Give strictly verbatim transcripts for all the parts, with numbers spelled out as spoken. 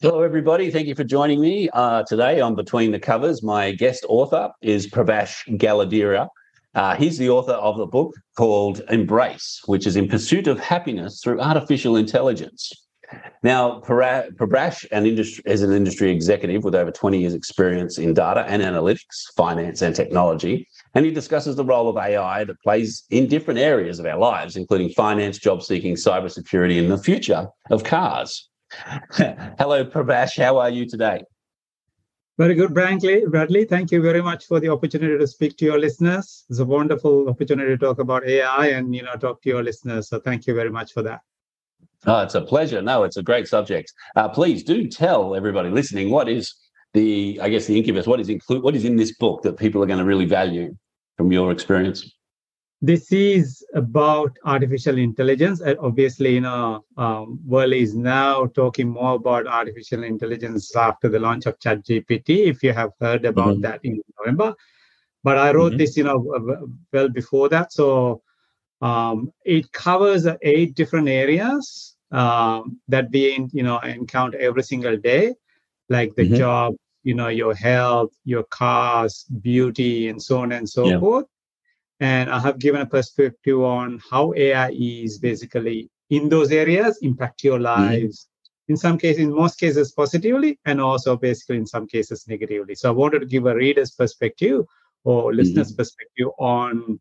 Hello, everybody. Thank you for joining me uh, today on Between the Covers. My guest author is Prabash Galagedara. Uh, he's the author of the book called Embrace, which is in pursuit of happiness through artificial intelligence. Now, Prabash an industry, is an industry executive with over twenty years experience in data and analytics, finance and technology, and he discusses the role of A I that plays in different areas of our lives, including finance, job seeking, cybersecurity, and the future of cars. Hello, Prabash. How are you today? Very good, Bradley. Thank you very much for the opportunity to speak to your listeners. It's a wonderful opportunity to talk about A I and, you know, talk to your listeners. So thank you very much for that. Oh, it's a pleasure. No, it's a great subject. Uh, please do tell everybody listening what is the, I guess, the incubus, what is include, what is in this book that people are going to really value from your experience? This is about artificial intelligence. And obviously, you know, um, world is now talking more about artificial intelligence after the launch of ChatGPT, if you have heard about mm-hmm. that in November. But I wrote mm-hmm. this, you know, well before that. So um, it covers eight different areas um, that we, you know, encounter every single day, like the mm-hmm. job, you know, your health, your cars, beauty, and so on and so yeah. forth. And I have given a perspective on how A I is basically in those areas, impact your lives, mm-hmm. in some cases, in most cases positively, and also basically in some cases negatively. So I wanted to give a reader's perspective or listener's mm-hmm. perspective on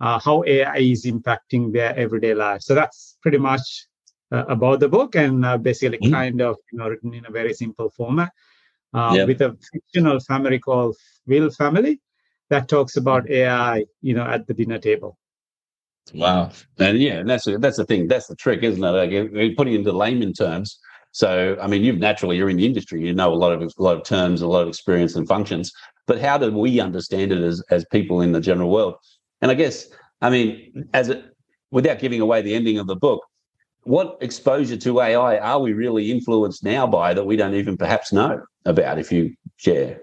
uh, how A I is impacting their everyday life. So that's pretty much uh, about the book and uh, basically mm-hmm. kind of, you know, written in a very simple format uh, yep. with a fictional family called Will Family. That talks about A I, you know, at the dinner table. Wow. And yeah, and that's, that's the thing. That's the trick, isn't it? Like, putting it into layman terms. So, I mean, you've naturally, you're in the industry, you know a lot of a lot of terms, a lot of experience and functions, but how do we understand it as, as people in the general world? And I guess, I mean, as it, without giving away the ending of the book, what exposure to A I are we really influenced now by that we don't even perhaps know about, if you share?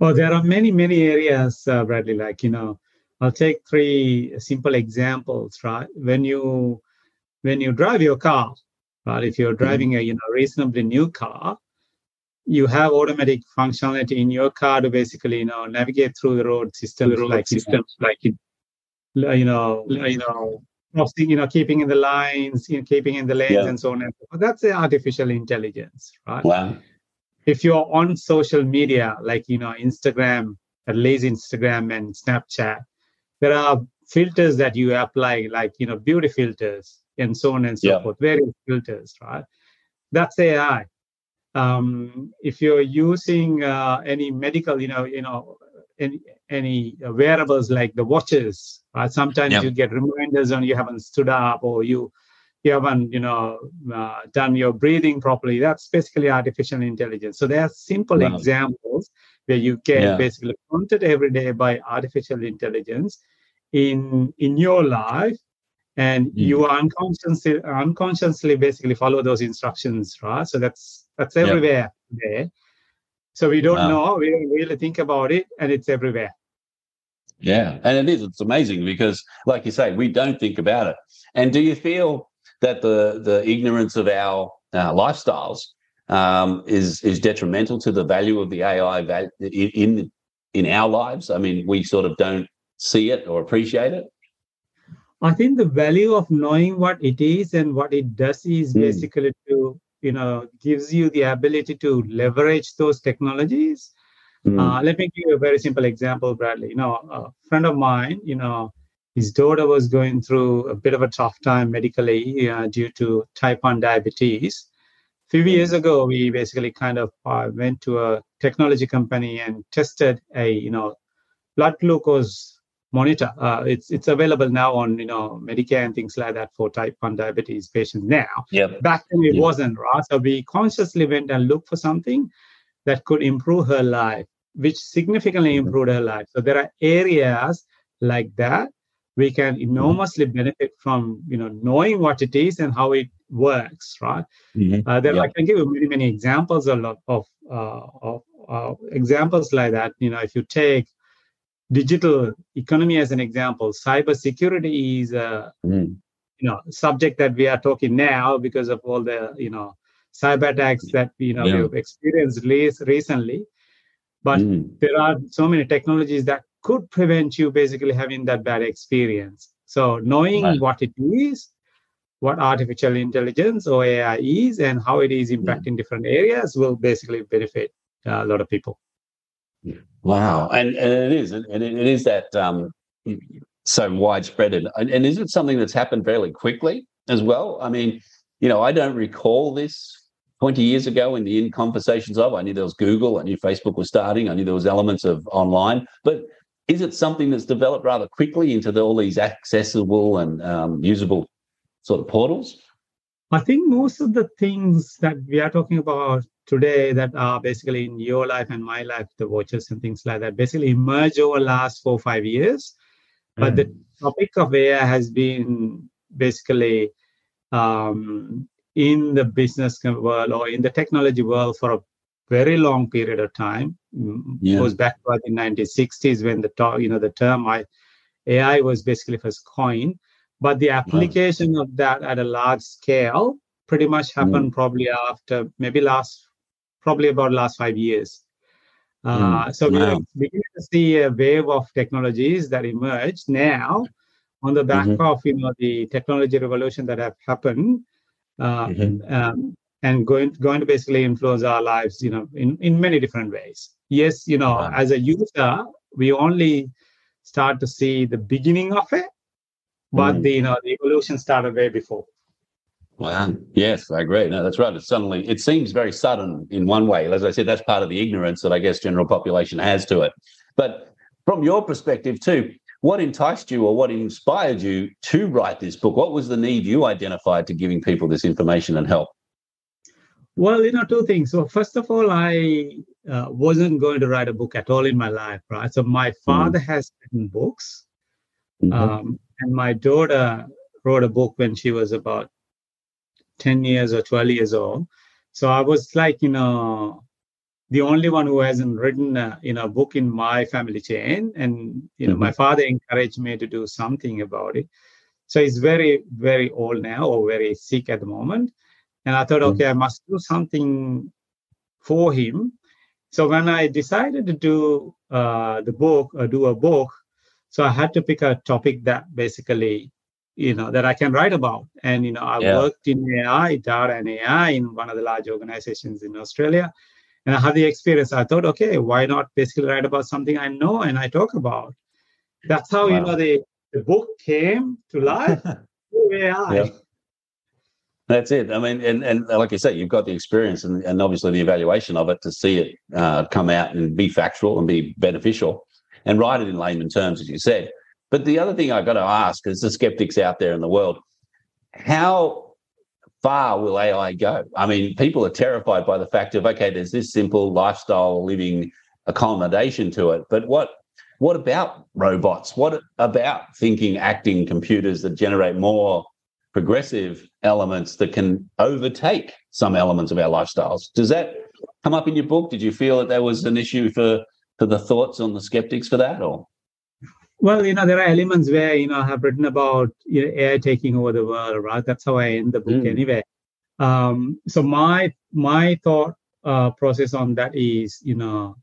Well, there are many, many areas, uh, Bradley, like, you know, I'll take three simple examples, right? When you when you drive your car, right, if you're driving a, you know, reasonably new car, you have automatic functionality in your car to basically, you know, navigate through the road systems, the road like system. systems, like, you know, you know, crossing, you know, keeping in the lines, you know, keeping in the lanes yeah. and so on. And so on. That's the artificial intelligence, right? Wow. If you're on social media, like, you know, Instagram, at least Instagram and Snapchat, there are filters that you apply, like, you know, beauty filters and so on and so yeah. forth, various filters, right? That's A I. Um, if you're using uh, any medical, you know, you know, any, any wearables like the watches, right? Sometimes yeah. you get reminders on you haven't stood up or you, you haven't, you know, uh, done your breathing properly. That's basically artificial intelligence. So there are simple wow. examples where you get yeah. basically prompted every day by artificial intelligence in in your life, and mm. you unconsciously unconsciously basically follow those instructions, right? So that's that's everywhere yep. there. So we don't wow. know. We don't really think about it, and it's everywhere. Yeah, and it is. It's amazing because, like you say, we don't think about it. And do you feel that the the ignorance of our uh, lifestyles um, is is detrimental to the value of the A I val- in in our lives? I mean, we sort of don't see it or appreciate it. I think the value of knowing what it is and what it does is mm. basically to, you know, gives you the ability to leverage those technologies. Mm. Uh, let me give you a very simple example, Bradley. You know, a friend of mine, you know, his daughter was going through a bit of a tough time medically uh, due to type one diabetes. A few years ago, we basically kind of uh, went to a technology company and tested a, you know, blood glucose monitor. Uh, it's it's available now on you know Medicare and things like that for type one diabetes patients now. Yep. Back then it yep. wasn't, right? So we consciously went and looked for something that could improve her life, which significantly mm-hmm. improved her life. So there are areas like that we can enormously mm-hmm. benefit from you know knowing what it is and how it works, right? Mm-hmm. Uh, there yep. I can give you many many examples a lot of uh, of uh, examples like that. You know, if you take digital economy as an example, cybersecurity is a mm. you know subject that we are talking now because of all the you know cyber attacks that you know yeah. we've experienced recently. But mm. there are so many technologies that could prevent you basically having that bad experience. So knowing right. what it is, what artificial intelligence or A I is, and how it is impacting mm. different areas will basically benefit a lot of people. Yeah. Wow, and, and it is, and it, it is that um, so widespread, and, and is it something that's happened fairly quickly as well? I mean, you know, I don't recall this twenty years ago in the in conversations of. I knew there was Google, I knew Facebook was starting, I knew there was elements of online, but is it something that's developed rather quickly into the, all these accessible and um, usable sort of portals? I think most of the things that we are talking about today that are basically in your life and my life, the watches and things like that, basically emerge over the last four or five years. Mm. But the topic of A I has been basically um, in the business world or in the technology world for a very long period of time. Yeah. It was back to the nineteen sixties when the you know the term A I was basically first coined. But the application wow. of that at a large scale pretty much happened mm. probably after maybe last probably about last five years. Uh, mm. So we wow. begin to see a wave of technologies that emerged now on the back mm-hmm. of you know the technology revolution that have happened, uh, mm-hmm. um, and going going to basically influence our lives, you know, in, in many different ways. Yes, you know, wow. as a user, we only start to see the beginning of it, but mm. the you know the evolution started way before. Wow. Yes, I agree. No, that's right. It suddenly it seems very sudden in one way. As I said, that's part of the ignorance that I guess general population has to it. But from your perspective too, what enticed you or what inspired you to write this book? What was the need you identified to giving people this information and help? Well, you know, two things. So first of all, I uh, wasn't going to write a book at all in my life, right? So my father mm. has written books, mm-hmm. um, and my daughter wrote a book when she was about ten years or twelve years old. So I was like, you know, the only one who hasn't written a, you know, book in my family chain. And, you know, mm-hmm. my father encouraged me to do something about it. So he's very, very old now or very sick at the moment. And I thought, mm-hmm. okay, I must do something for him. So when I decided to do uh, the book or do a book, so I had to pick a topic that basically you know, that I can write about. And, you know, I yeah. worked in A I, data and A I in one of the large organizations in Australia. And I had the experience. I thought, okay, why not basically write about something I know and I talk about? That's how, wow. you know, the, the book came to life through A I. Yep. That's it. I mean, and, and like I said, you've got the experience and, and obviously the evaluation of it to see it uh, come out and be factual and be beneficial and write it in layman terms, as you said. But the other thing I've got to ask is the skeptics out there in the world, how far will A I go? I mean, people are terrified by the fact of, okay, there's this simple lifestyle living accommodation to it. But what what about robots? What about thinking, acting computers that generate more progressive elements that can overtake some elements of our lifestyles? Does that come up in your book? Did you feel that there was an issue for, for the thoughts on the skeptics for that, or? Well, you know, there are elements where, you know, I have written about you know, A I taking over the world, right? That's how I end the book mm. anyway. Um, so my my thought uh, process on that is, you know,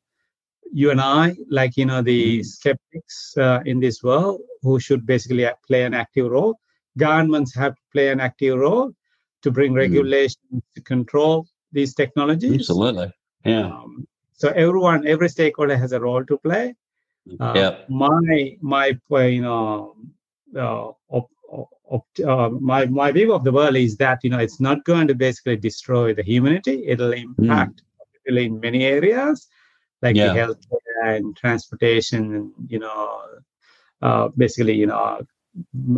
you and I, like, you know, the mm. skeptics uh, in this world who should basically play an active role. Governments have to play an active role to bring mm. regulations to control these technologies. Absolutely. Yeah. Um, so everyone, every stakeholder has a role to play. Uh, yeah. My my you know uh, op, op, uh, my my view of the world is that you know it's not going to basically destroy the humanity. It'll impact mm. in many areas like yeah. the healthcare and transportation and you know uh, basically, you know,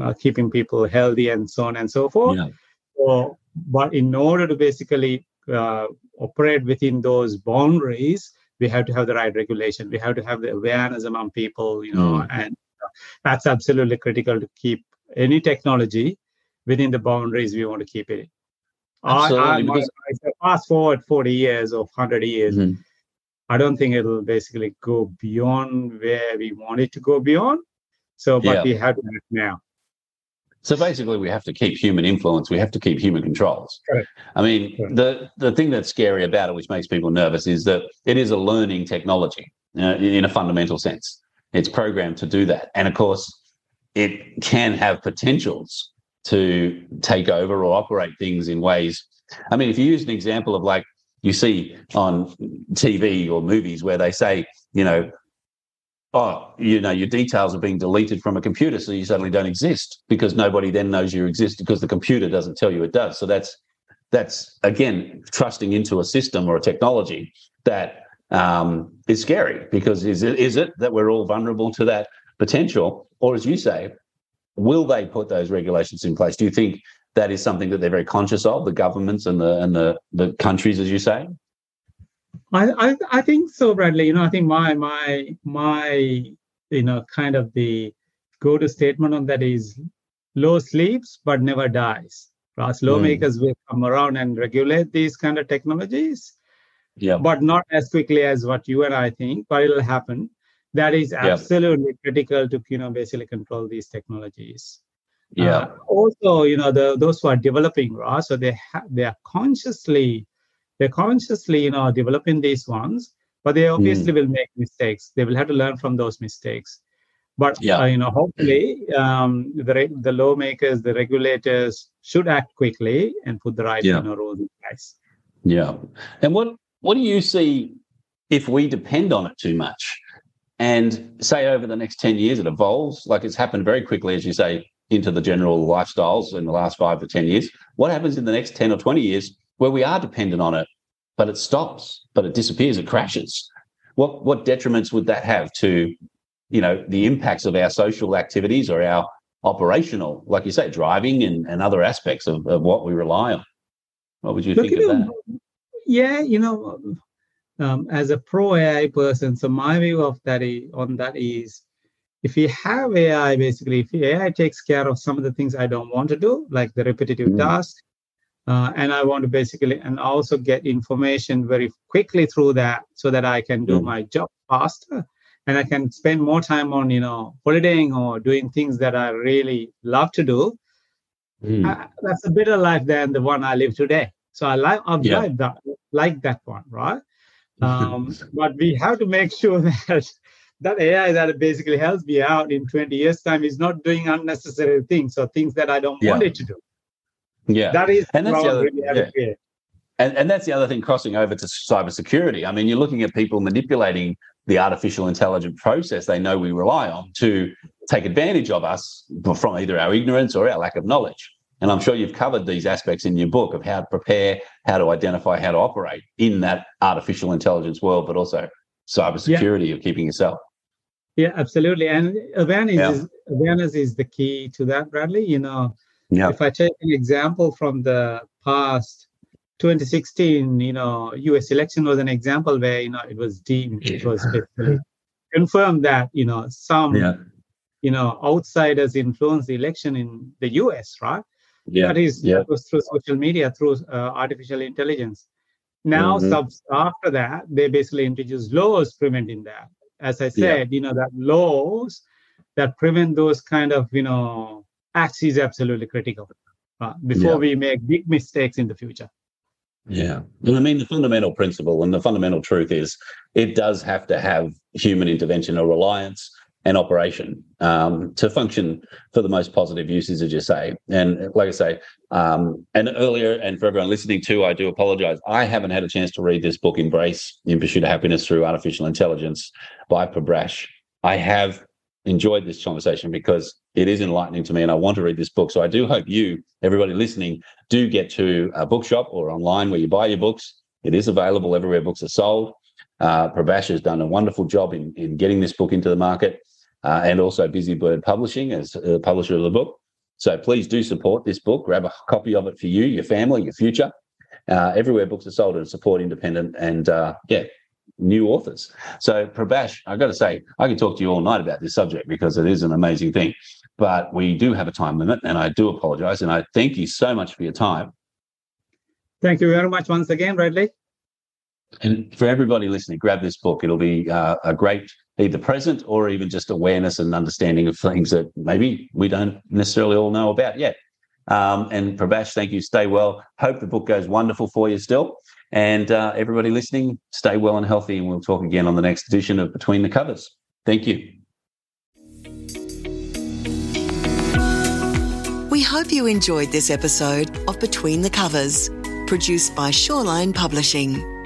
uh, keeping people healthy and so on and so forth. Yeah. So, but in order to basically uh, operate within those boundaries, we have to have the right regulation. We have to have the awareness among people, you know, mm. and that's absolutely critical to keep any technology within the boundaries we want to keep it. Absolutely. I, I, I, I fast forward forty years or one hundred years, mm-hmm. I don't think it'll basically go beyond where we want it to go beyond. So, but yeah. we have to do it now. So basically, we have to keep human influence. We have to keep human controls. Correct. I mean, Correct. the the thing that's scary about it, which makes people nervous, is that it is a learning technology uh, in a fundamental sense. It's programmed to do that. And, of course, it can have potentials to take over or operate things in ways. I mean, if you use an example of, like, you see on T V or movies where they say, you know, oh, you know, your details are being deleted from a computer, so you suddenly don't exist because nobody then knows you exist because the computer doesn't tell you it does. So that's, that's again, trusting into a system or a technology that um, is scary because is it, is it that we're all vulnerable to that potential? Or, as you say, will they put those regulations in place? Do you think that is something that they're very conscious of, the governments and the and the, the countries, as you say? I, I I think so, Bradley. You know, I think my my my you know kind of the go-to statement on that is law sleeps but never dies. Us lawmakers mm. will come around and regulate these kind of technologies, yeah, but not as quickly as what you and I think, but it'll happen. That is absolutely yeah. critical to you know basically control these technologies. Yeah. Uh, also, you know, the, those who are developing, right? So they ha- they are consciously. They're consciously, you know, developing these ones, but they obviously mm. will make mistakes. They will have to learn from those mistakes. But, yeah. uh, you know, hopefully um, the re- the lawmakers, the regulators should act quickly and put the right yeah. you know, rules in place. Yeah. And what, what do you see if we depend on it too much? And say over the next ten years it evolves, like it's happened very quickly, as you say, into the general lifestyles in the last five to ten years. What happens in the next ten or twenty years? Where we are dependent on it, but it stops, but it disappears, it crashes. What what detriments would that have to, you know, the impacts of our social activities or our operational, like you say, driving and, and other aspects of, of what we rely on? What would you Look, think of that? Know, yeah, you know, um, as a pro-A I person, so my view of that is, on that is, if you have A I, basically, if A I takes care of some of the things I don't want to do, like the repetitive mm. tasks, Uh, and I want to basically, and also get information very quickly through that so that I can do mm. my job faster and I can spend more time on, you know, holidaying or doing things that I really love to do. Mm. I, that's a better life than the one I live today. So I like, I yeah. like that, like that one, right? Um, but we have to make sure that that A I that basically helps me out in twenty years time is not doing unnecessary things or things that I don't yeah. want it to do. Yeah, that is and that's the other, yeah. Yeah. And, and that's the other thing crossing over to cybersecurity. I mean, you're looking at people manipulating the artificial intelligence process they know we rely on to take advantage of us from either our ignorance or our lack of knowledge. And I'm sure you've covered these aspects in your book of how to prepare, how to identify, how to operate in that artificial intelligence world, but also cybersecurity yeah. of keeping yourself. Yeah, absolutely. And awareness, yeah. is, awareness is the key to that, Bradley, you know. Yep. If I take an example from the past, twenty sixteen, you know, U S election was an example where, you know, it was deemed, it was confirmed that, you know, some, yeah. you know, outsiders influenced the election in the U S, right? Yeah. That is yeah. was through social media, through uh, artificial intelligence. Now, mm-hmm. subs, after that, they basically introduced laws preventing that. As I said, yeah. you know, that laws that prevent those kind of, you know, acts is absolutely critical uh, before yeah. we make big mistakes in the future. Yeah. And I mean, the fundamental principle and the fundamental truth is it does have to have human intervention or reliance and operation um, to function for the most positive uses, as you say. And like I say, um, and earlier, and for everyone listening too, I do apologise. I haven't had a chance to read this book, Embrace, In Pursuit of Happiness Through Artificial Intelligence by Prabash. I have enjoyed this conversation because it is enlightening to me and I want to read this book. So I do hope you, everybody listening, do get to a bookshop or online where you buy your books. It is available everywhere books are sold. Uh, Prabash has done a wonderful job in, in getting this book into the market. uh, and also Busy Bird Publishing as the publisher of the book. So please do support this book. Grab a copy of it for you, your family, your future. Uh, everywhere books are sold, and support independent and, uh, yeah, new authors. So, Prabash, I've got to say, I can talk to you all night about this subject because it is an amazing thing. But we do have a time limit, and I do apologise. And I thank you so much for your time. Thank you very much once again, Bradley. And for everybody listening, grab this book. It'll be uh, a great either present or even just awareness and understanding of things that maybe we don't necessarily all know about yet. Um, and Prabash, thank you. Stay well. Hope the book goes wonderful for you still. And uh, everybody listening, stay well and healthy. And we'll talk again on the next edition of Between the Covers. Thank you. We hope you enjoyed this episode of Between the Covers, produced by Shoreline Publishing.